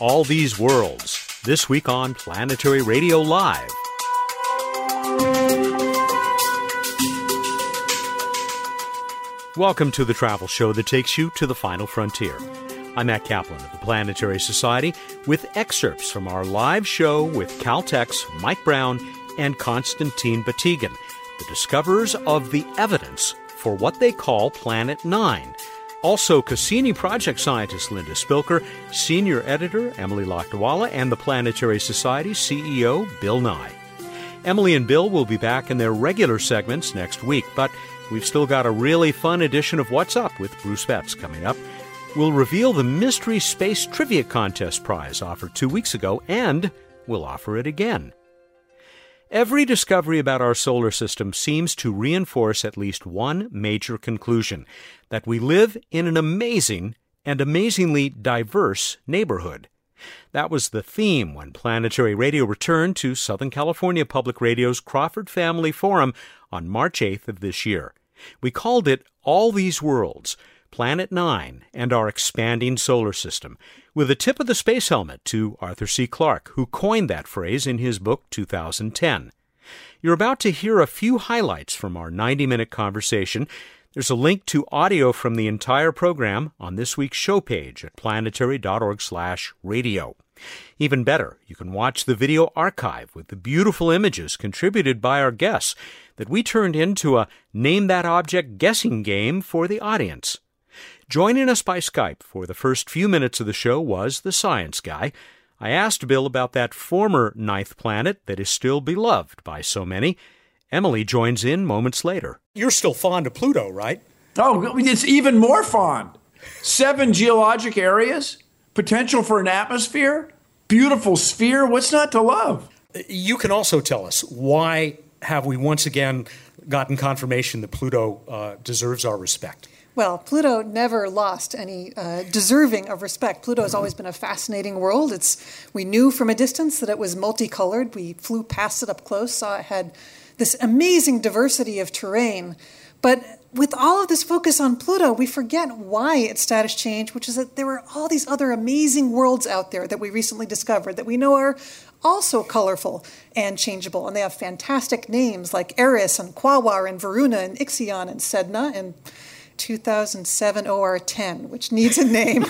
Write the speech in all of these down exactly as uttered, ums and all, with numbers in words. All These Worlds, this week on Planetary Radio Live. Welcome to the travel show that takes you to the final frontier. I'm Matt Kaplan of the Planetary Society with excerpts from our live show with Caltech's Mike Brown and Konstantin Batygin, the discoverers of the evidence for what they call Planet Nine. Also, Cassini project scientist Linda Spilker, senior editor Emily Lakdawalla, and the Planetary Society C E O Bill Nye. Emily and Bill will be back in their regular segments next week, but we've still got a really fun edition of What's Up with Bruce Betts coming up. We'll reveal the Mystery Space Trivia Contest prize offered two weeks ago, and we'll offer it again. Every discovery about our solar system seems to reinforce at least one major conclusion, that we live in an amazing and amazingly diverse neighborhood. That was the theme when Planetary Radio returned to Southern California Public Radio's Crawford Family Forum on March eighth of this year. We called it All These Worlds, Planet Nine, and our expanding solar system, with a tip of the space helmet to Arthur C. Clarke, who coined that phrase in his book two thousand ten. You're about to hear a few highlights from our ninety-minute conversation. There's a link to audio from the entire program on this week's show page at planetary dot org slash radio. Even better, you can watch the video archive with the beautiful images contributed by our guests that we turned into a Name That Object guessing game for the audience. Joining us by Skype for the first few minutes of the show was the science guy. I asked Bill about that former ninth planet that is still beloved by so many. Emily joins in moments later. You're still fond of Pluto, right? Oh, it's even more fond. Seven geologic areas, potential for an atmosphere, beautiful sphere. What's not to love? You can also tell us why have we once again gotten confirmation that Pluto uh, deserves our respect? Well, Pluto never lost any uh, deserving of respect. Pluto has always been a fascinating world. It's we knew from a distance that it was multicolored. We flew past it up close, saw it had this amazing diversity of terrain. But with all of this focus on Pluto, we forget why its status changed, which is that there were all these other amazing worlds out there that we recently discovered that we know are also colorful and changeable. And they have fantastic names like Eris and Quaoar and Varuna and Ixion and Sedna and two thousand seven O R ten, which needs a name.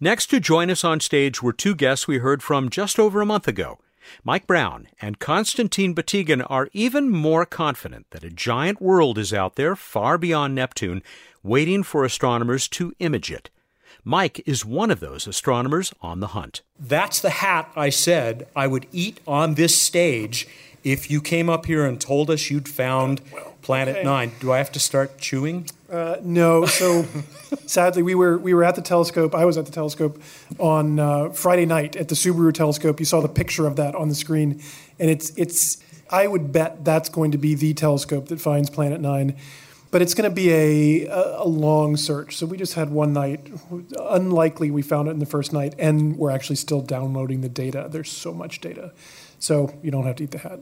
Next to join us on stage were two guests we heard from just over a month ago. Mike Brown and Konstantin Batygin are even more confident that a giant world is out there far beyond Neptune, waiting for astronomers to image it. Mike is one of those astronomers on the hunt. That's the hat I said I would eat on this stage if you came up here and told us you'd found Planet okay. Nine. Do I have to start chewing? Uh, no. So sadly, we were we were at the telescope. I was at the telescope on uh, Friday night at the Subaru telescope. You saw the picture of that on the screen, and it's it's. I would bet that's going to be the telescope that finds Planet Nine, but it's going to be a, a a long search. So we just had one night. Unlikely we found it in the first night, and we're actually still downloading the data. There's so much data. So you don't have to eat the hat.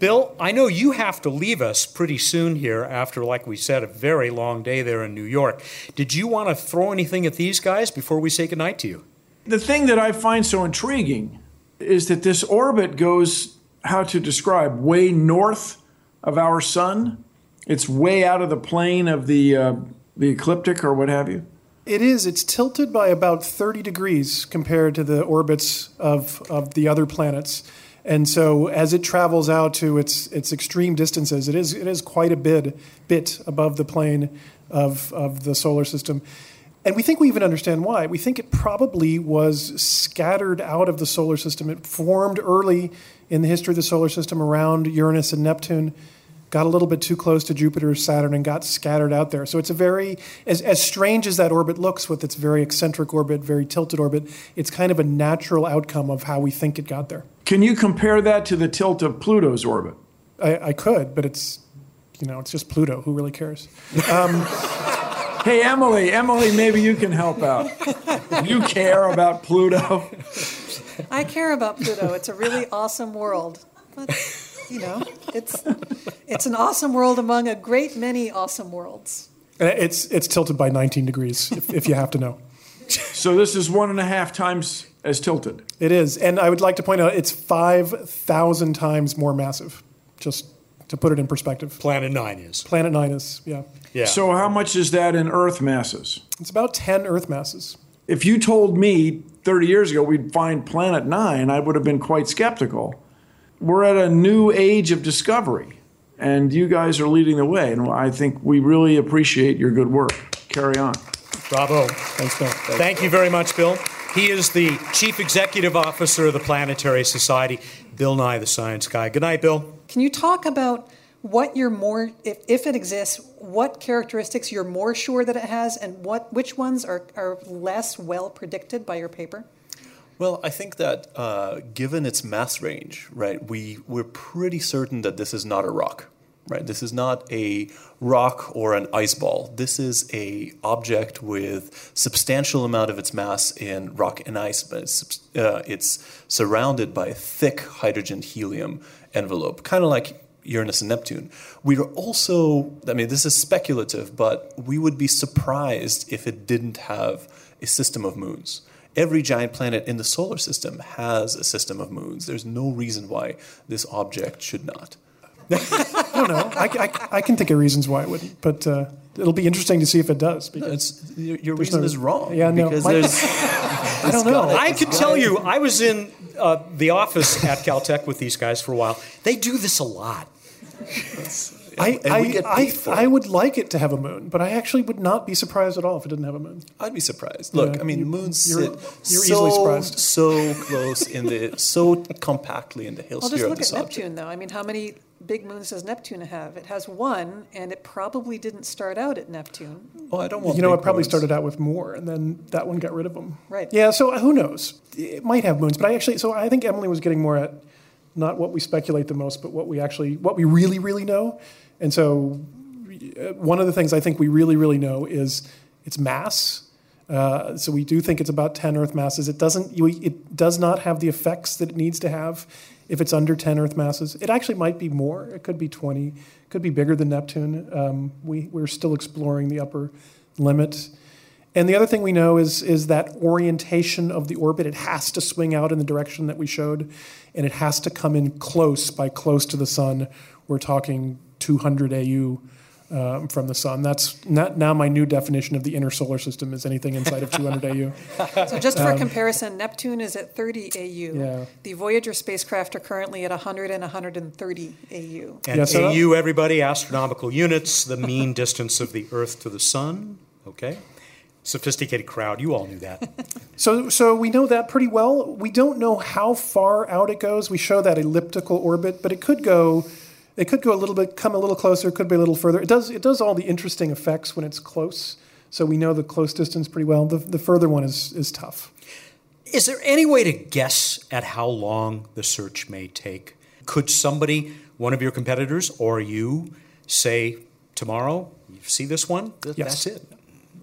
Bill, I know you have to leave us pretty soon here after, like we said, a very long day there in New York. Did you want to throw anything at these guys before we say goodnight to you? The thing that I find so intriguing is that this orbit goes, how to describe, way north of our sun. It's way out of the plane of the uh, the ecliptic or what have you. It is. It's tilted by about thirty degrees compared to the orbits of, of the other planets. And so as it travels out to its its extreme distances, it is it is quite a bit, bit above the plane of, of the solar system. And we think we even understand why. We think it probably was scattered out of the solar system. It formed early in the history of the solar system around Uranus and Neptune, got a little bit too close to Jupiter or Saturn, and got scattered out there. So it's a very, as, as strange as that orbit looks with its very eccentric orbit, very tilted orbit, it's kind of a natural outcome of how we think it got there. Can you compare that to the tilt of Pluto's orbit? I, I could, but it's, you know, it's just Pluto. Who really cares? Um, hey, Emily, Emily, maybe you can help out. You care about Pluto? I care about Pluto. It's a really awesome world. But, you know, it's it's an awesome world among a great many awesome worlds. It's, it's tilted by nineteen degrees, if, if you have to know. So this is one and a half times as tilted. It is. And I would like to point out it's five thousand times more massive, just to put it in perspective. Planet Nine is. Planet Nine is, yeah. yeah. So how much is that in Earth masses? It's about ten Earth masses. If you told me thirty years ago we'd find Planet Nine, I would have been quite skeptical. We're at a new age of discovery, and you guys are leading the way. And I think we really appreciate your good work. Carry on. Bravo. Thanks, Bill. Thanks, Thank Bill. you very much, Bill. He is the Chief Executive Officer of the Planetary Society, Bill Nye, the Science Guy. Good night, Bill. Can you talk about what you're more, if, if it exists, what characteristics you're more sure that it has, and what which ones are, are less well predicted by your paper? Well, I think that uh, given its mass range, right, we, we're pretty certain that this is not a rock. Right, this is not a rock or an ice ball. This is a object with substantial amount of its mass in rock and ice, but it's, uh, it's surrounded by a thick hydrogen-helium envelope, kind of like Uranus and Neptune. We are also, I mean, this is speculative, but we would be surprised if it didn't have a system of moons. Every giant planet in the solar system has a system of moons. There's no reason why this object should not. I don't know. I, I, I can think of reasons why it wouldn't, but uh, it'll be interesting to see if it does. No, it's, your your reason no, is wrong. Yeah, no. Because my, there's, I don't know. I can tell you, I was in uh, the office at Caltech with these guys for a while. They do this a lot. I, I, I, I would like it to have a moon, but I actually would not be surprised at all if it didn't have a moon. I'd be surprised. Look, yeah, I mean, you, moons you're, sit you're so, easily surprised. so close in the, so compactly in the hillsphere of the I'll just look at Neptune, though. I mean, how many big moons does Neptune have? It has one, and it probably didn't start out at Neptune. Oh, I don't want. You know, it probably moons. started out with more, and then that one got rid of them. Right. Yeah. So who knows? It might have moons, but I actually. So I think Emily was getting more at not what we speculate the most, but what we actually, what we really, really know. And so, one of the things I think we really, really know is its mass. Uh, so we do think it's about ten Earth masses. It doesn't. It does not have the effects that it needs to have. If it's under ten Earth masses, it actually might be more. It could be twenty. It could be bigger than Neptune. Um, we we're still exploring the upper limit. And the other thing we know is is that orientation of the orbit. It has to swing out in the direction that we showed, and it has to come in close. By close to the sun, we're talking two hundred A U. Um, from the sun. That's not, now my new definition of the inner solar system is anything inside of two hundred A U. So just for um, comparison, Neptune is at thirty A U. Yeah. The Voyager spacecraft are currently at one hundred and one hundred thirty A U. And yeah, so A U, everybody, astronomical units, the mean distance of the Earth to the sun. Okay. Sophisticated crowd. You all knew that. so so we know that pretty well. We don't know how far out it goes. We show that elliptical orbit, but it could go... It could go a little bit, come a little closer, could be a little further. It does it does all the interesting effects when it's close, so we know the close distance pretty well. The, the further one is is tough. Is there any way to guess at how long the search may take? Could somebody, one of your competitors or you, say, tomorrow, you see this one? Th- yes. That's it.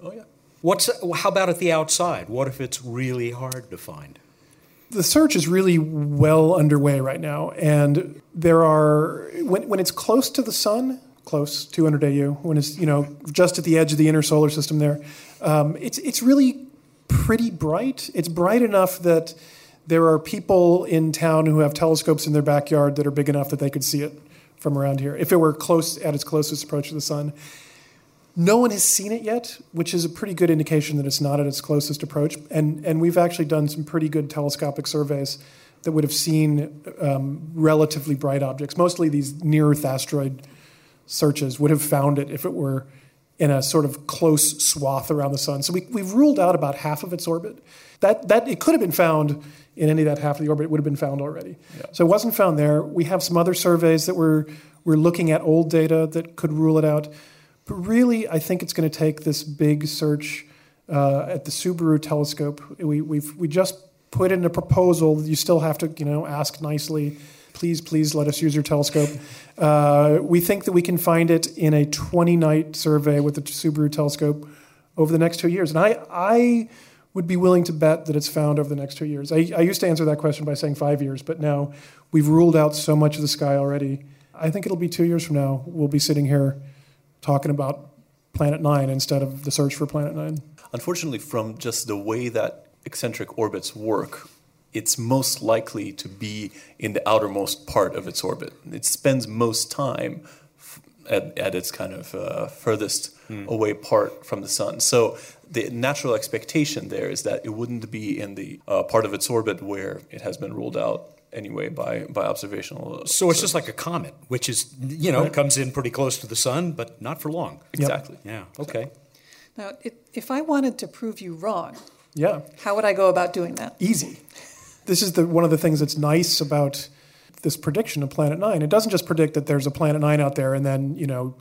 Oh, yeah. What's, how about at the outside? What if it's really hard to find? The search is really well underway right now, and there are when when it's close to the sun, close two hundred A U. When it's you know just at the edge of the inner solar system, there, um, it's it's really pretty bright. It's bright enough that there are people in town who have telescopes in their backyard that are big enough that they could see it from around here. If it were close at its closest approach to the sun. No one has seen it yet, which is a pretty good indication that it's not at its closest approach. And and we've actually done some pretty good telescopic surveys that would have seen um, relatively bright objects. Mostly these near-Earth asteroid searches would have found it if it were in a sort of close swath around the sun. So we, we've ruled out about half of its orbit. That that it could have been found in any of that half of the orbit. It would have been found already. Yeah. So it wasn't found there. We have some other surveys that we're we're looking at old data that could rule it out. But really, I think it's going to take this big search uh, at the Subaru telescope. We we've, we just put in a proposal. You still have to, you know, ask nicely. Please, please let us use your telescope. Uh, we think that we can find it in a twenty-night survey with the Subaru telescope over the next two years. And I I would be willing to bet that it's found over the next two years. I, I used to answer that question by saying five years, but now we've ruled out so much of the sky already. I think it'll be two years from now. We'll be sitting here talking about Planet Nine instead of the search for Planet Nine. Unfortunately, from just the way that eccentric orbits work, it's most likely to be in the outermost part of its orbit. It spends most time at, at its kind of uh, furthest mm. away part from the sun. So the natural expectation there is that it wouldn't be in the uh, part of its orbit where it has been ruled out anyway by, by observational. So it's service. Just like a comet, which is, you know, right. comes in pretty close to the sun, but not for long. Exactly. Yep. Yeah. Okay. Now, it, if I wanted to prove you wrong, yeah, how would I go about doing that? Easy. This is the one of the things that's nice about this prediction of Planet Nine. It doesn't just predict that there's a Planet Nine out there and then, you know,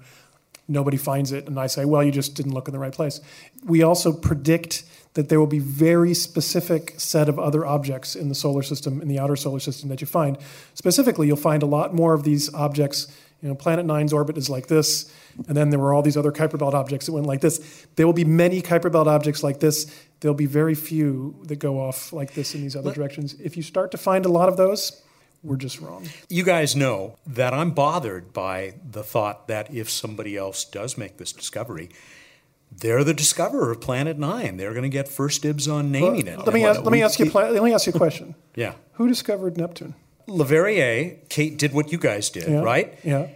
nobody finds it and I say, well, you just didn't look in the right place. We also predict that there will be very specific set of other objects in the solar system, in the outer solar system that you find. Specifically, you'll find a lot more of these objects. You know, Planet Nine's orbit is like this, and then there were all these other Kuiper Belt objects that went like this. There will be many Kuiper Belt objects like this. There'll be very few that go off like this in these other directions. If you start to find a lot of those, we're just wrong. You guys know that I'm bothered by the thought that if somebody else does make this discovery, they're the discoverer of Planet Nine. They're going to get first dibs on naming well, it. Let me ask, let me ask you. Let me ask you a question. Yeah. Who discovered Neptune? Leverrier. Kate did what you guys did, yeah, right? Yeah.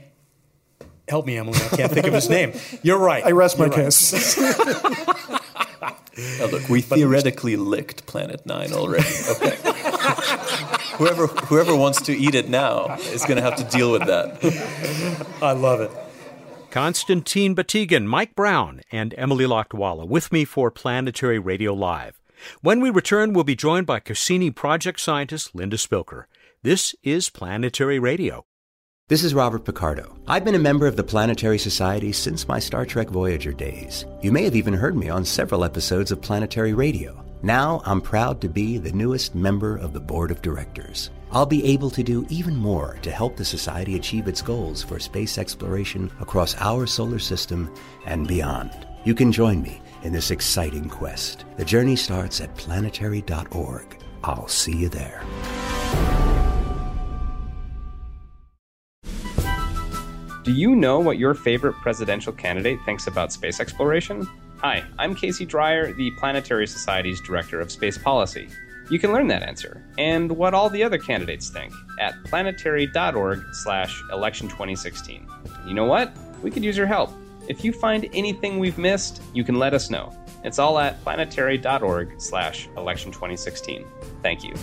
Help me, Emily. I can't think of his name. You're right. I rest You're my right. case. Now look, we theoretically licked Planet Nine already. Okay. whoever whoever wants to eat it now is going to have to deal with that. I love it. Konstantin Batygin, Mike Brown, and Emily Lakdawalla with me for Planetary Radio Live. When we return, we'll be joined by Cassini project scientist Linda Spilker. This is Planetary Radio. This is Robert Picardo. I've been a member of the Planetary Society since my Star Trek Voyager days. You may have even heard me on several episodes of Planetary Radio. Now I'm proud to be the newest member of the board of directors. I'll be able to do even more to help the Society achieve its goals for space exploration across our solar system and beyond. You can join me in this exciting quest. The journey starts at planetary dot org. I'll see you there. Do you know what your favorite presidential candidate thinks about space exploration? Hi, I'm Casey Dreyer, the Planetary Society's Director of Space Policy. You can learn that answer, and what all the other candidates think, at planetary dot org slash election twenty sixteen. You know what? We could use your help. If you find anything we've missed, you can let us know. It's all at planetary dot org slash election twenty sixteen. Thank you.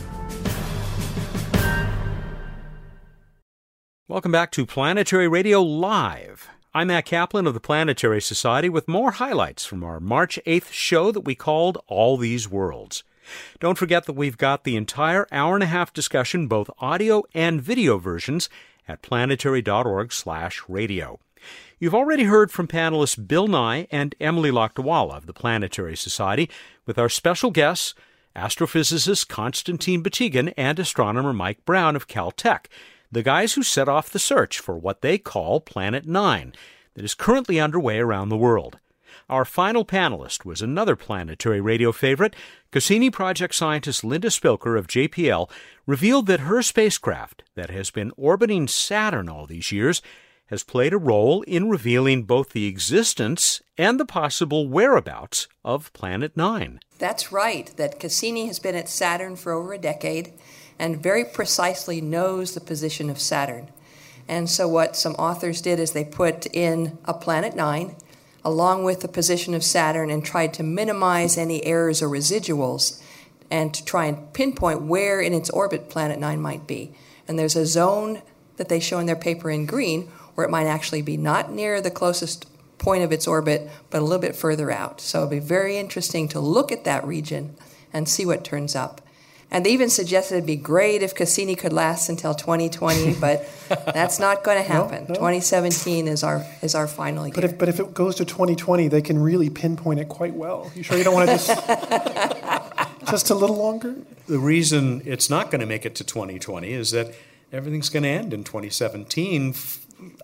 Welcome back to Planetary Radio Live. I'm Matt Kaplan of the Planetary Society with more highlights from our March eighth show that we called All These Worlds. Don't forget that we've got the entire hour and a half discussion, both audio and video versions, at planetary dot org slash radio. You've already heard from panelists Bill Nye and Emily Lakdawalla of the Planetary Society with our special guests, astrophysicist Konstantin Batygin and astronomer Mike Brown of Caltech, the guys who set off the search for what they call Planet Nine that is currently underway around the world. Our final panelist was another Planetary Radio favorite. Cassini project scientist Linda Spilker of J P L revealed that her spacecraft that has been orbiting Saturn all these years has played a role in revealing both the existence and the possible whereabouts of Planet Nine. That's right, that Cassini has been at Saturn for over a decade, and very precisely knows the position of Saturn. And so what some authors did is they put in a Planet Nine along with the position of Saturn and tried to minimize any errors or residuals and to try and pinpoint where in its orbit Planet Nine might be. And there's a zone that they show in their paper in green where it might actually be not near the closest point of its orbit, but a little bit further out. So it'll be very interesting to look at that region and see what turns up. And they even suggested it'd be great if Cassini could last until twenty twenty, but that's not going to happen. No, no. twenty seventeen is our is our final year. But if, but if it goes to twenty twenty, they can really pinpoint it quite well. You sure you don't want to just just a little longer? The reason it's not going to make it to twenty twenty is that everything's going to end in twenty seventeen,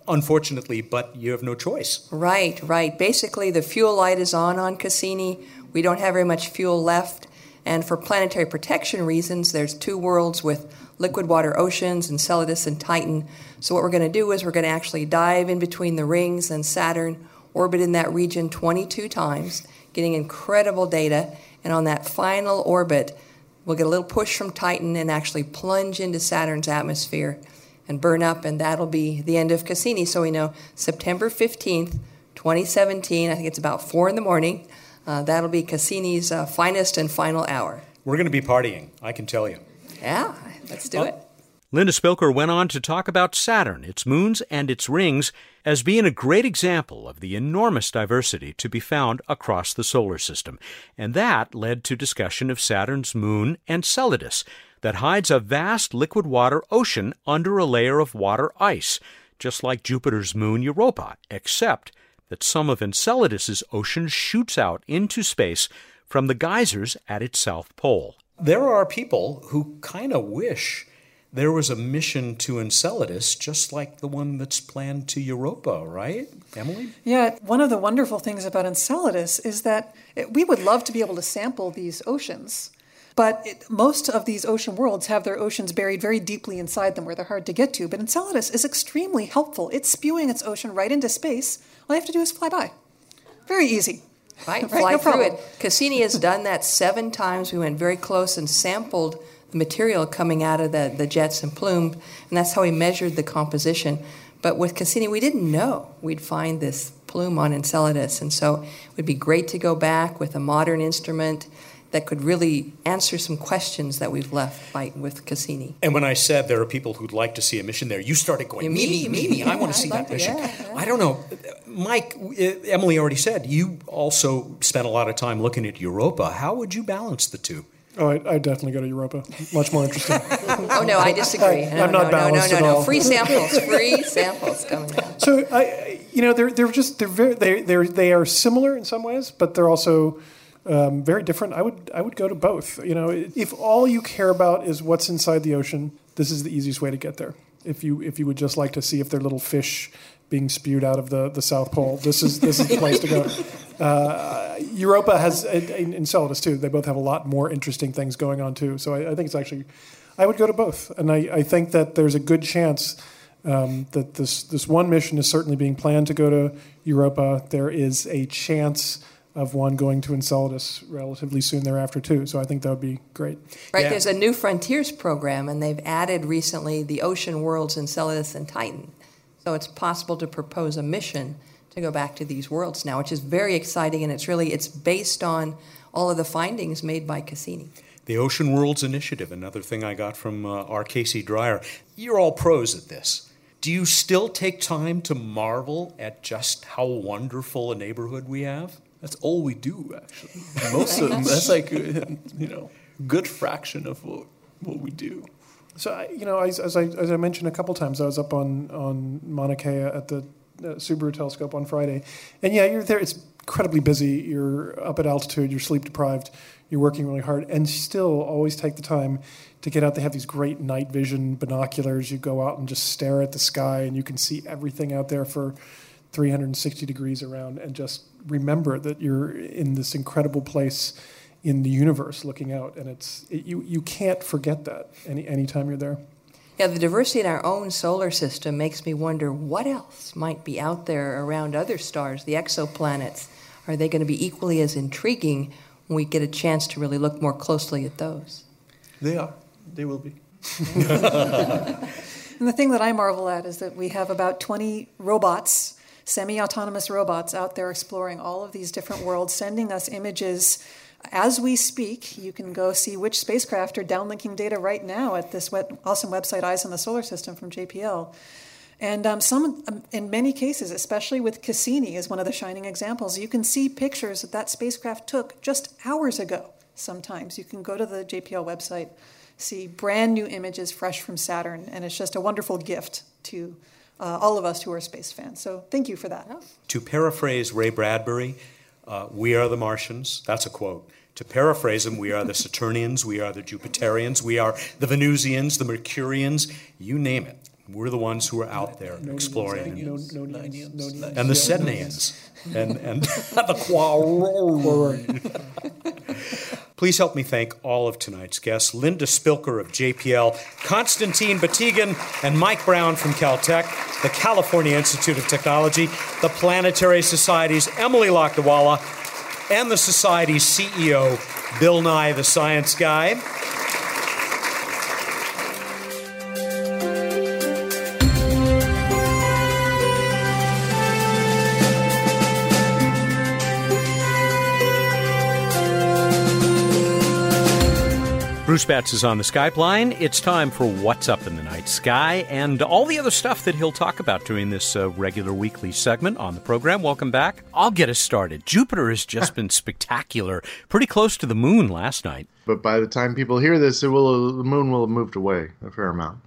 unfortunately, but you have no choice. Right, right. Basically, the fuel light is on on Cassini. We don't have very much fuel left. And for planetary protection reasons, there's two worlds with liquid water oceans, Enceladus and Titan. So what we're going to do is we're going to actually dive in between the rings and Saturn. orbit in that region twenty-two times, getting incredible data. And on that final orbit, we'll get a little push from Titan and actually plunge into Saturn's atmosphere and burn up, and that'll be the end of Cassini. So we know September fifteenth, twenty seventeen, I think it's about four in the morning, uh, that'll be Cassini's uh, finest and final hour. We're going to be partying, I can tell you. Yeah, let's do uh, it. Linda Spilker went on to talk about Saturn, its moons, and its rings as being a great example of the enormous diversity to be found across the solar system. And that led to discussion of Saturn's moon, Enceladus, that hides a vast liquid water ocean under a layer of water ice, just like Jupiter's moon, Europa, except that some of Enceladus's ocean shoots out into space from the geysers at its south pole. There are people who kind of wish there was a mission to Enceladus, just like the one that's planned to Europa, right, Emily? Yeah, one of the wonderful things about Enceladus is that it, we would love to be able to sample these oceans, but it, most of these ocean worlds have their oceans buried very deeply inside them where they're hard to get to. But Enceladus is extremely helpful. It's spewing its ocean right into space. All you have to do is fly by. Very easy. Right, right fly no through problem. it. Cassini has done that seven times. We went very close and sampled the material coming out of the, the jets and plume, and that's how we measured the composition. But with Cassini, we didn't know we'd find this plume on Enceladus, and so it would be great to go back with a modern instrument that could really answer some questions that we've left by, with Cassini. And when I said there are people who'd like to see a mission there, you started going, me, me, me, me, I want to see that mission. I don't know. Mike, Emily already said, you also spent a lot of time looking at Europa. How would you balance the two? Oh, I, I definitely go to Europa. Much more interesting. Oh, no, I disagree. No, I'm not no, balanced no, no, no, at all. Free samples, free samples coming out. So, I, you know, they're, they're just, they're very, they they're, they are similar in some ways, but they're also um, very different. I would, I would go to both. You know, if all you care about is what's inside the ocean, this is the easiest way to get there. If you, if you would just like to see if they're little fish being spewed out of the, the South Pole, this is this is the place to go. Uh, Europa has, and Enceladus too, they both have a lot more interesting things going on too. So I, I think it's actually, I would go to both. And I, I think that there's a good chance um, that this, this one mission is certainly being planned to go to Europa. There is a chance of one going to Enceladus relatively soon thereafter too. So I think that would be great. Right, yeah. There's a New Frontiers program, and they've added recently the ocean worlds Enceladus and Titan. So it's possible to propose a mission to go back to these worlds now, which is very exciting, and it's really, it's based on all of the findings made by Cassini. The Ocean Worlds Initiative, another thing I got from uh, our Casey Dreyer. You're all pros at this. Do you still take time to marvel at just how wonderful a neighborhood we have? That's all we do, actually. Most of them, that's like, you know, a good fraction of what, what we do. So, you know, as, as I as I mentioned a couple times, I was up on, on Mauna Kea at the uh, Subaru telescope on Friday. And, yeah, you're there. It's incredibly busy. You're up at altitude. You're sleep-deprived. You're working really hard. And still always take the time to get out. They have these great night vision binoculars. You go out and just stare at the sky, and you can see everything out there for three hundred sixty degrees around, and just remember that you're in this incredible place in the universe looking out, and it's it, you you can't forget that any anytime you're there. Yeah, the diversity in our own solar system makes me wonder what else might be out there around other stars, the exoplanets. Are they going to be equally as intriguing when we get a chance to really look more closely at those? They are. They will be. And the thing that I marvel at is that we have about twenty robots, semi-autonomous robots out there exploring all of these different worlds, sending us images as we speak. You can go see which spacecraft are downlinking data right now at this awesome website, Eyes on the Solar System from J P L. And um, some, um, in many cases, especially with Cassini, is one of the shining examples. You can see pictures that that spacecraft took just hours ago. Sometimes you can go to the J P L website, see brand new images fresh from Saturn, and it's just a wonderful gift to uh, all of us who are space fans. So thank you for that. Yeah. To paraphrase Ray Bradbury, Uh, we are the Martians. That's a quote. To paraphrase him, we are the Saturnians, we are the Jupiterians, we are the Venusians, the Mercurians, you name it. We're the ones who are out there no, exploring. No, no, no, no, and the Sednians. and, and the Quaoar. Please help me thank all of tonight's guests, Linda Spilker of J P L, Konstantin Batygin, and Mike Brown from Caltech, the California Institute of Technology, the Planetary Society's Emily Lakdawalla, and the Society's C E O, Bill Nye, the science guy. Bruce Betts is on the Skype line. It's time for What's Up in the Night Sky and all the other stuff that he'll talk about during this uh, regular weekly segment on the program. Welcome back. I'll get us started. Jupiter has just been spectacular, pretty close to the moon last night. But by the time people hear this, it will the moon will have moved away a fair amount.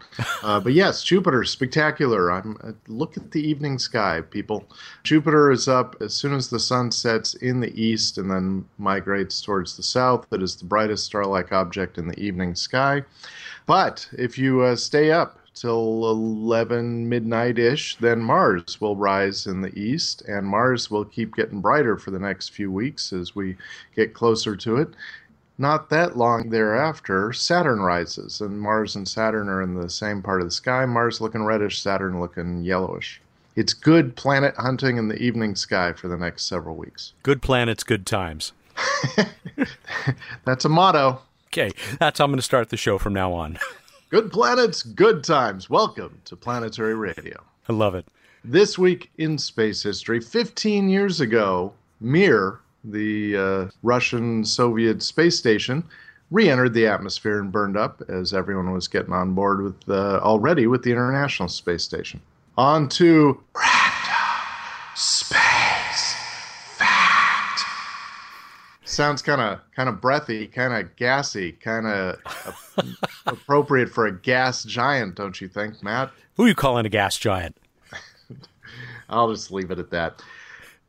Uh, but yes, Jupiter, spectacular. I'm, uh, look at the evening sky, people. Jupiter is up as soon as the sun sets in the east and then migrates towards the south. It is the brightest star-like object in the evening sky. But if you uh, stay up till eleven midnight-ish, then Mars will rise in the east, and Mars will keep getting brighter for the next few weeks as we get closer to it. Not that long thereafter, Saturn rises, and Mars and Saturn are in the same part of the sky. Mars looking reddish, Saturn looking yellowish. It's good planet hunting in the evening sky for the next several weeks. Good planets, good times. That's a motto. Okay, that's how I'm going to start the show from now on. Good planets, good times. Welcome to Planetary Radio. I love it. This week in space history, fifteen years ago, Mir, the uh, Russian-Soviet space station, re-entered the atmosphere and burned up as everyone was getting on board with uh, already with the International Space Station. On to Random Space Fact. Sounds kind of kind of breathy, kind of gassy, kind of a- appropriate for a gas giant, don't you think, Matt? Who are you calling a gas giant? I'll just leave it at that.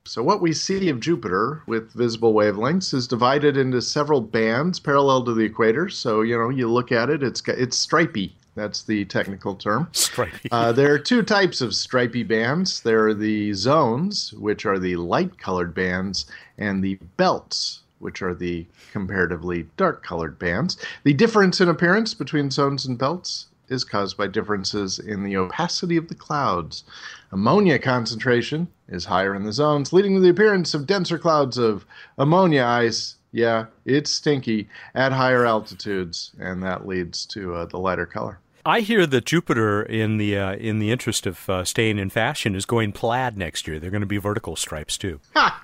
So what we see of Jupiter with visible wavelengths is divided into several bands parallel to the equator. So, you know, you look at it, it's it's stripy. That's the technical term. Stripy. Uh, there are two types of stripy bands. There are the zones, which are the light-colored bands, and the belts, which are the comparatively dark-colored bands. The difference in appearance between zones and belts is caused by differences in the opacity of the clouds. Ammonia concentration is higher in the zones, leading to the appearance of denser clouds of ammonia ice. Yeah, it's stinky at higher altitudes, and that leads to uh, the lighter color. I hear that Jupiter, in the uh, in the interest of uh, staying in fashion, is going plaid next year. They're going to be vertical stripes, too. Ha!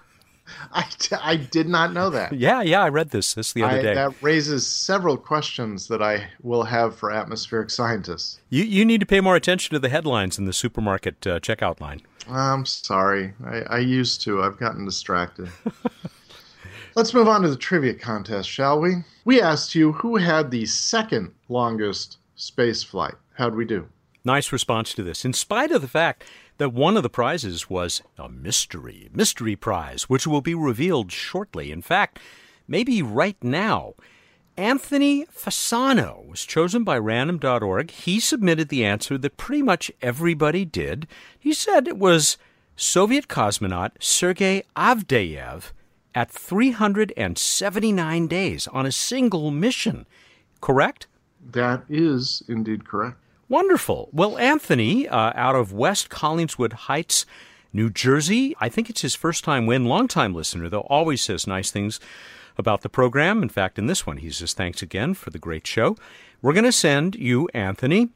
I, t- I did not know that. Yeah, yeah, I read this this the other I, day. That raises several questions that I will have for atmospheric scientists. You you need to pay more attention to the headlines in the supermarket uh, checkout line. I'm sorry. I, I used to. I've gotten distracted. Let's move on to the trivia contest, shall we? We asked you who had the second longest space flight. How'd we do? Nice response to this. In spite of the fact that one of the prizes was a mystery, mystery prize, which will be revealed shortly. In fact, maybe right now. Anthony Fasano was chosen by random dot org. He submitted the answer that pretty much everybody did. He said it was Soviet cosmonaut Sergei Avdeyev at three hundred seventy-nine days on a single mission. Correct? That is indeed correct. Wonderful. Well, Anthony, uh, out of West Collingswood Heights, New Jersey, I think it's his first time win, long-time listener, though always says nice things about the program. In fact, in this one, he says thanks again for the great show. We're going to send you, Anthony,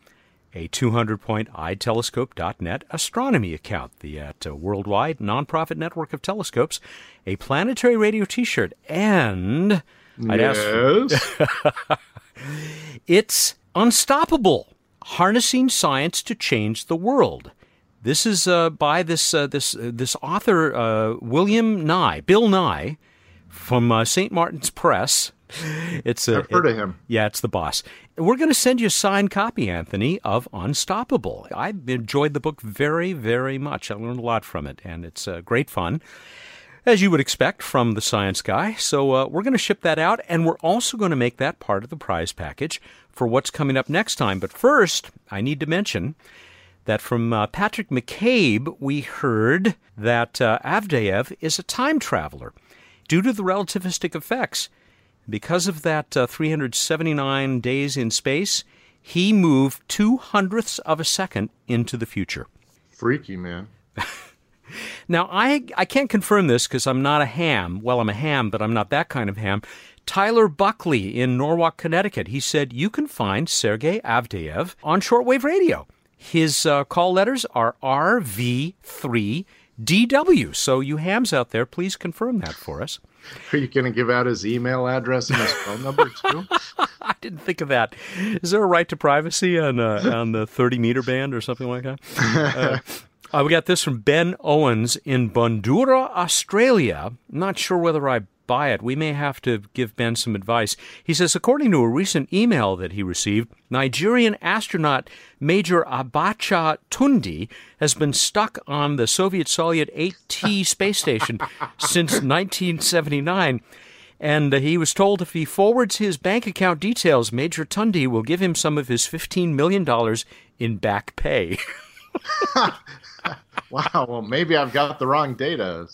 a two hundred point i telescope dot net astronomy account, the uh, worldwide nonprofit network of telescopes, a Planetary Radio T-shirt, and I'd yes. ask it's Unstoppable. Harnessing Science to Change the World. This is uh, by this uh, this uh, this author uh, William Nye, Bill Nye, from uh, Saint Martin's Press. It's uh, I've heard it, of him. Yeah, it's the boss. We're going to send you a signed copy, Anthony, of Unstoppable. I've enjoyed the book very, very much. I learned a lot from it, and it's uh, great fun, as you would expect from the science guy. So uh, we're going to ship that out, and we're also going to make that part of the prize package for what's coming up next time. But first, I need to mention that from uh, Patrick McCabe, we heard that uh, Avdeyev is a time traveler. Due to the relativistic effects, Because of that uh, three hundred seventy-nine days in space, he moved two hundredths of a second into the future. Freaky, man. Now, I I can't confirm this because I'm not a ham. Well, I'm a ham, but I'm not that kind of ham. Tyler Buckley in Norwalk, Connecticut, he said, you can find Sergei Avdeyev on shortwave radio. His uh, call letters are R V three D W. So you hams out there, please confirm that for us. Are you going to give out his email address and his phone number, too? I didn't think of that. Is there a right to privacy on uh, on the thirty-meter band or something like that? Uh, uh, we got this from Ben Owens in Bundura, Australia. Not sure whether I buy it. We may have to give Ben some advice. He says, according to a recent email that he received, Nigerian astronaut Major Abacha Tundi has been stuck on the Soviet Salyut eight T space station since nineteen seventy-nine. And he was told if he forwards his bank account details, Major Tundi will give him some of his fifteen million dollars in back pay. Wow, well, maybe I've got the wrong data.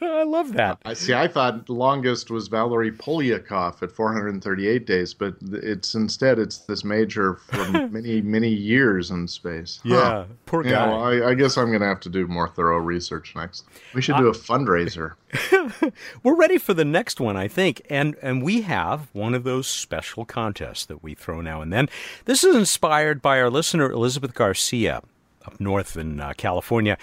I love that. I see. I thought longest was Valery Polyakov at four hundred thirty-eight days, but it's instead it's this major from many, many years in space. Yeah, huh. Poor guy. You know, I, I guess I'm going to have to do more thorough research next. We should do uh, a fundraiser. We're ready for the next one, I think, and and we have one of those special contests that we throw now and then. This is inspired by our listener Elizabeth Garcia, up north in uh, California.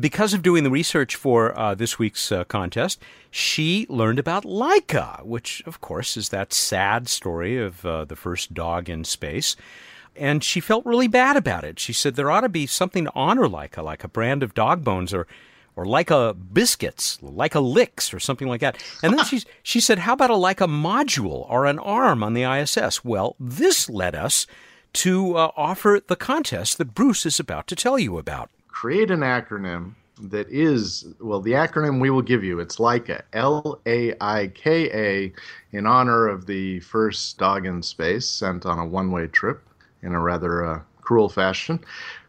Because of doing the research for uh, this week's uh, contest, she learned about Laika, which, of course, is that sad story of uh, the first dog in space. And she felt really bad about it. She said there ought to be something to honor Laika, like a brand of dog bones or or Laika biscuits, Laika licks or something like that. And then she, she said, how about a Laika module or an arm on the I S S? Well, this led us to uh, offer the contest that Bruce is about to tell you about. Create an acronym that is, well, the acronym we will give you, it's Laika, L A I K A, in honor of the first dog in space sent on a one-way trip in a rather uh, cruel fashion.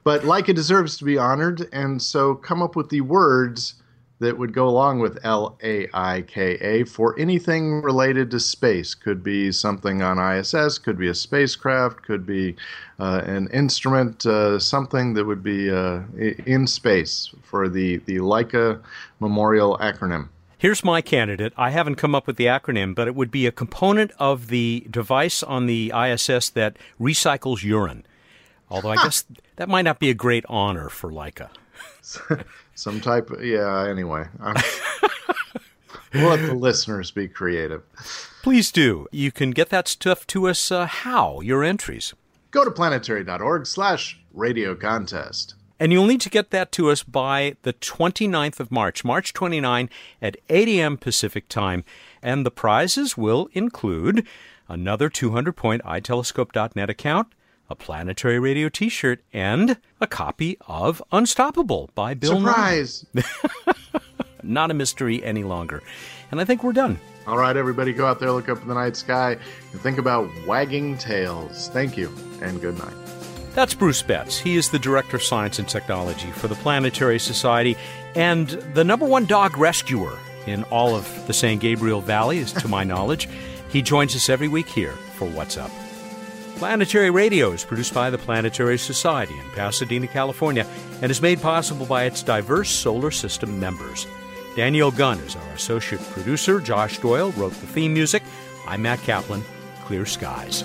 But Laika deserves to be honored, and so come up with the words that would go along with L A I K A for anything related to space. Could be something on I S S, could be a spacecraft, could be uh, an instrument, uh, something that would be uh, in space for the, the Laika Memorial acronym. Here's my candidate. I haven't come up with the acronym, but it would be a component of the device on the I S S that recycles urine. Although I guess that might not be a great honor for Laika. Some type of, yeah, anyway. We'll let the listeners be creative. Please do. You can get that stuff to us uh, how, your entries. Go to planetary.org slash radio contest. And you'll need to get that to us by the twenty-ninth of March, March twenty-ninth at eight a.m. Pacific time. And the prizes will include another two hundred point i telescope dot net account, a Planetary Radio t-shirt, and a copy of Unstoppable by Bill Nye. Surprise! Not a mystery any longer. And I think we're done. All right, everybody, go out there, look up in the night sky, and think about wagging tails. Thank you, and good night. That's Bruce Betts. He is the Director of Science and Technology for the Planetary Society and the number one dog rescuer in all of the San Gabriel Valley, is to my knowledge. He joins us every week here for What's Up. Planetary Radio is produced by the Planetary Society in Pasadena, California, and is made possible by its diverse solar system members. Daniel Gunn is our associate producer. Josh Doyle wrote the theme music. I'm Matt Kaplan. Clear skies.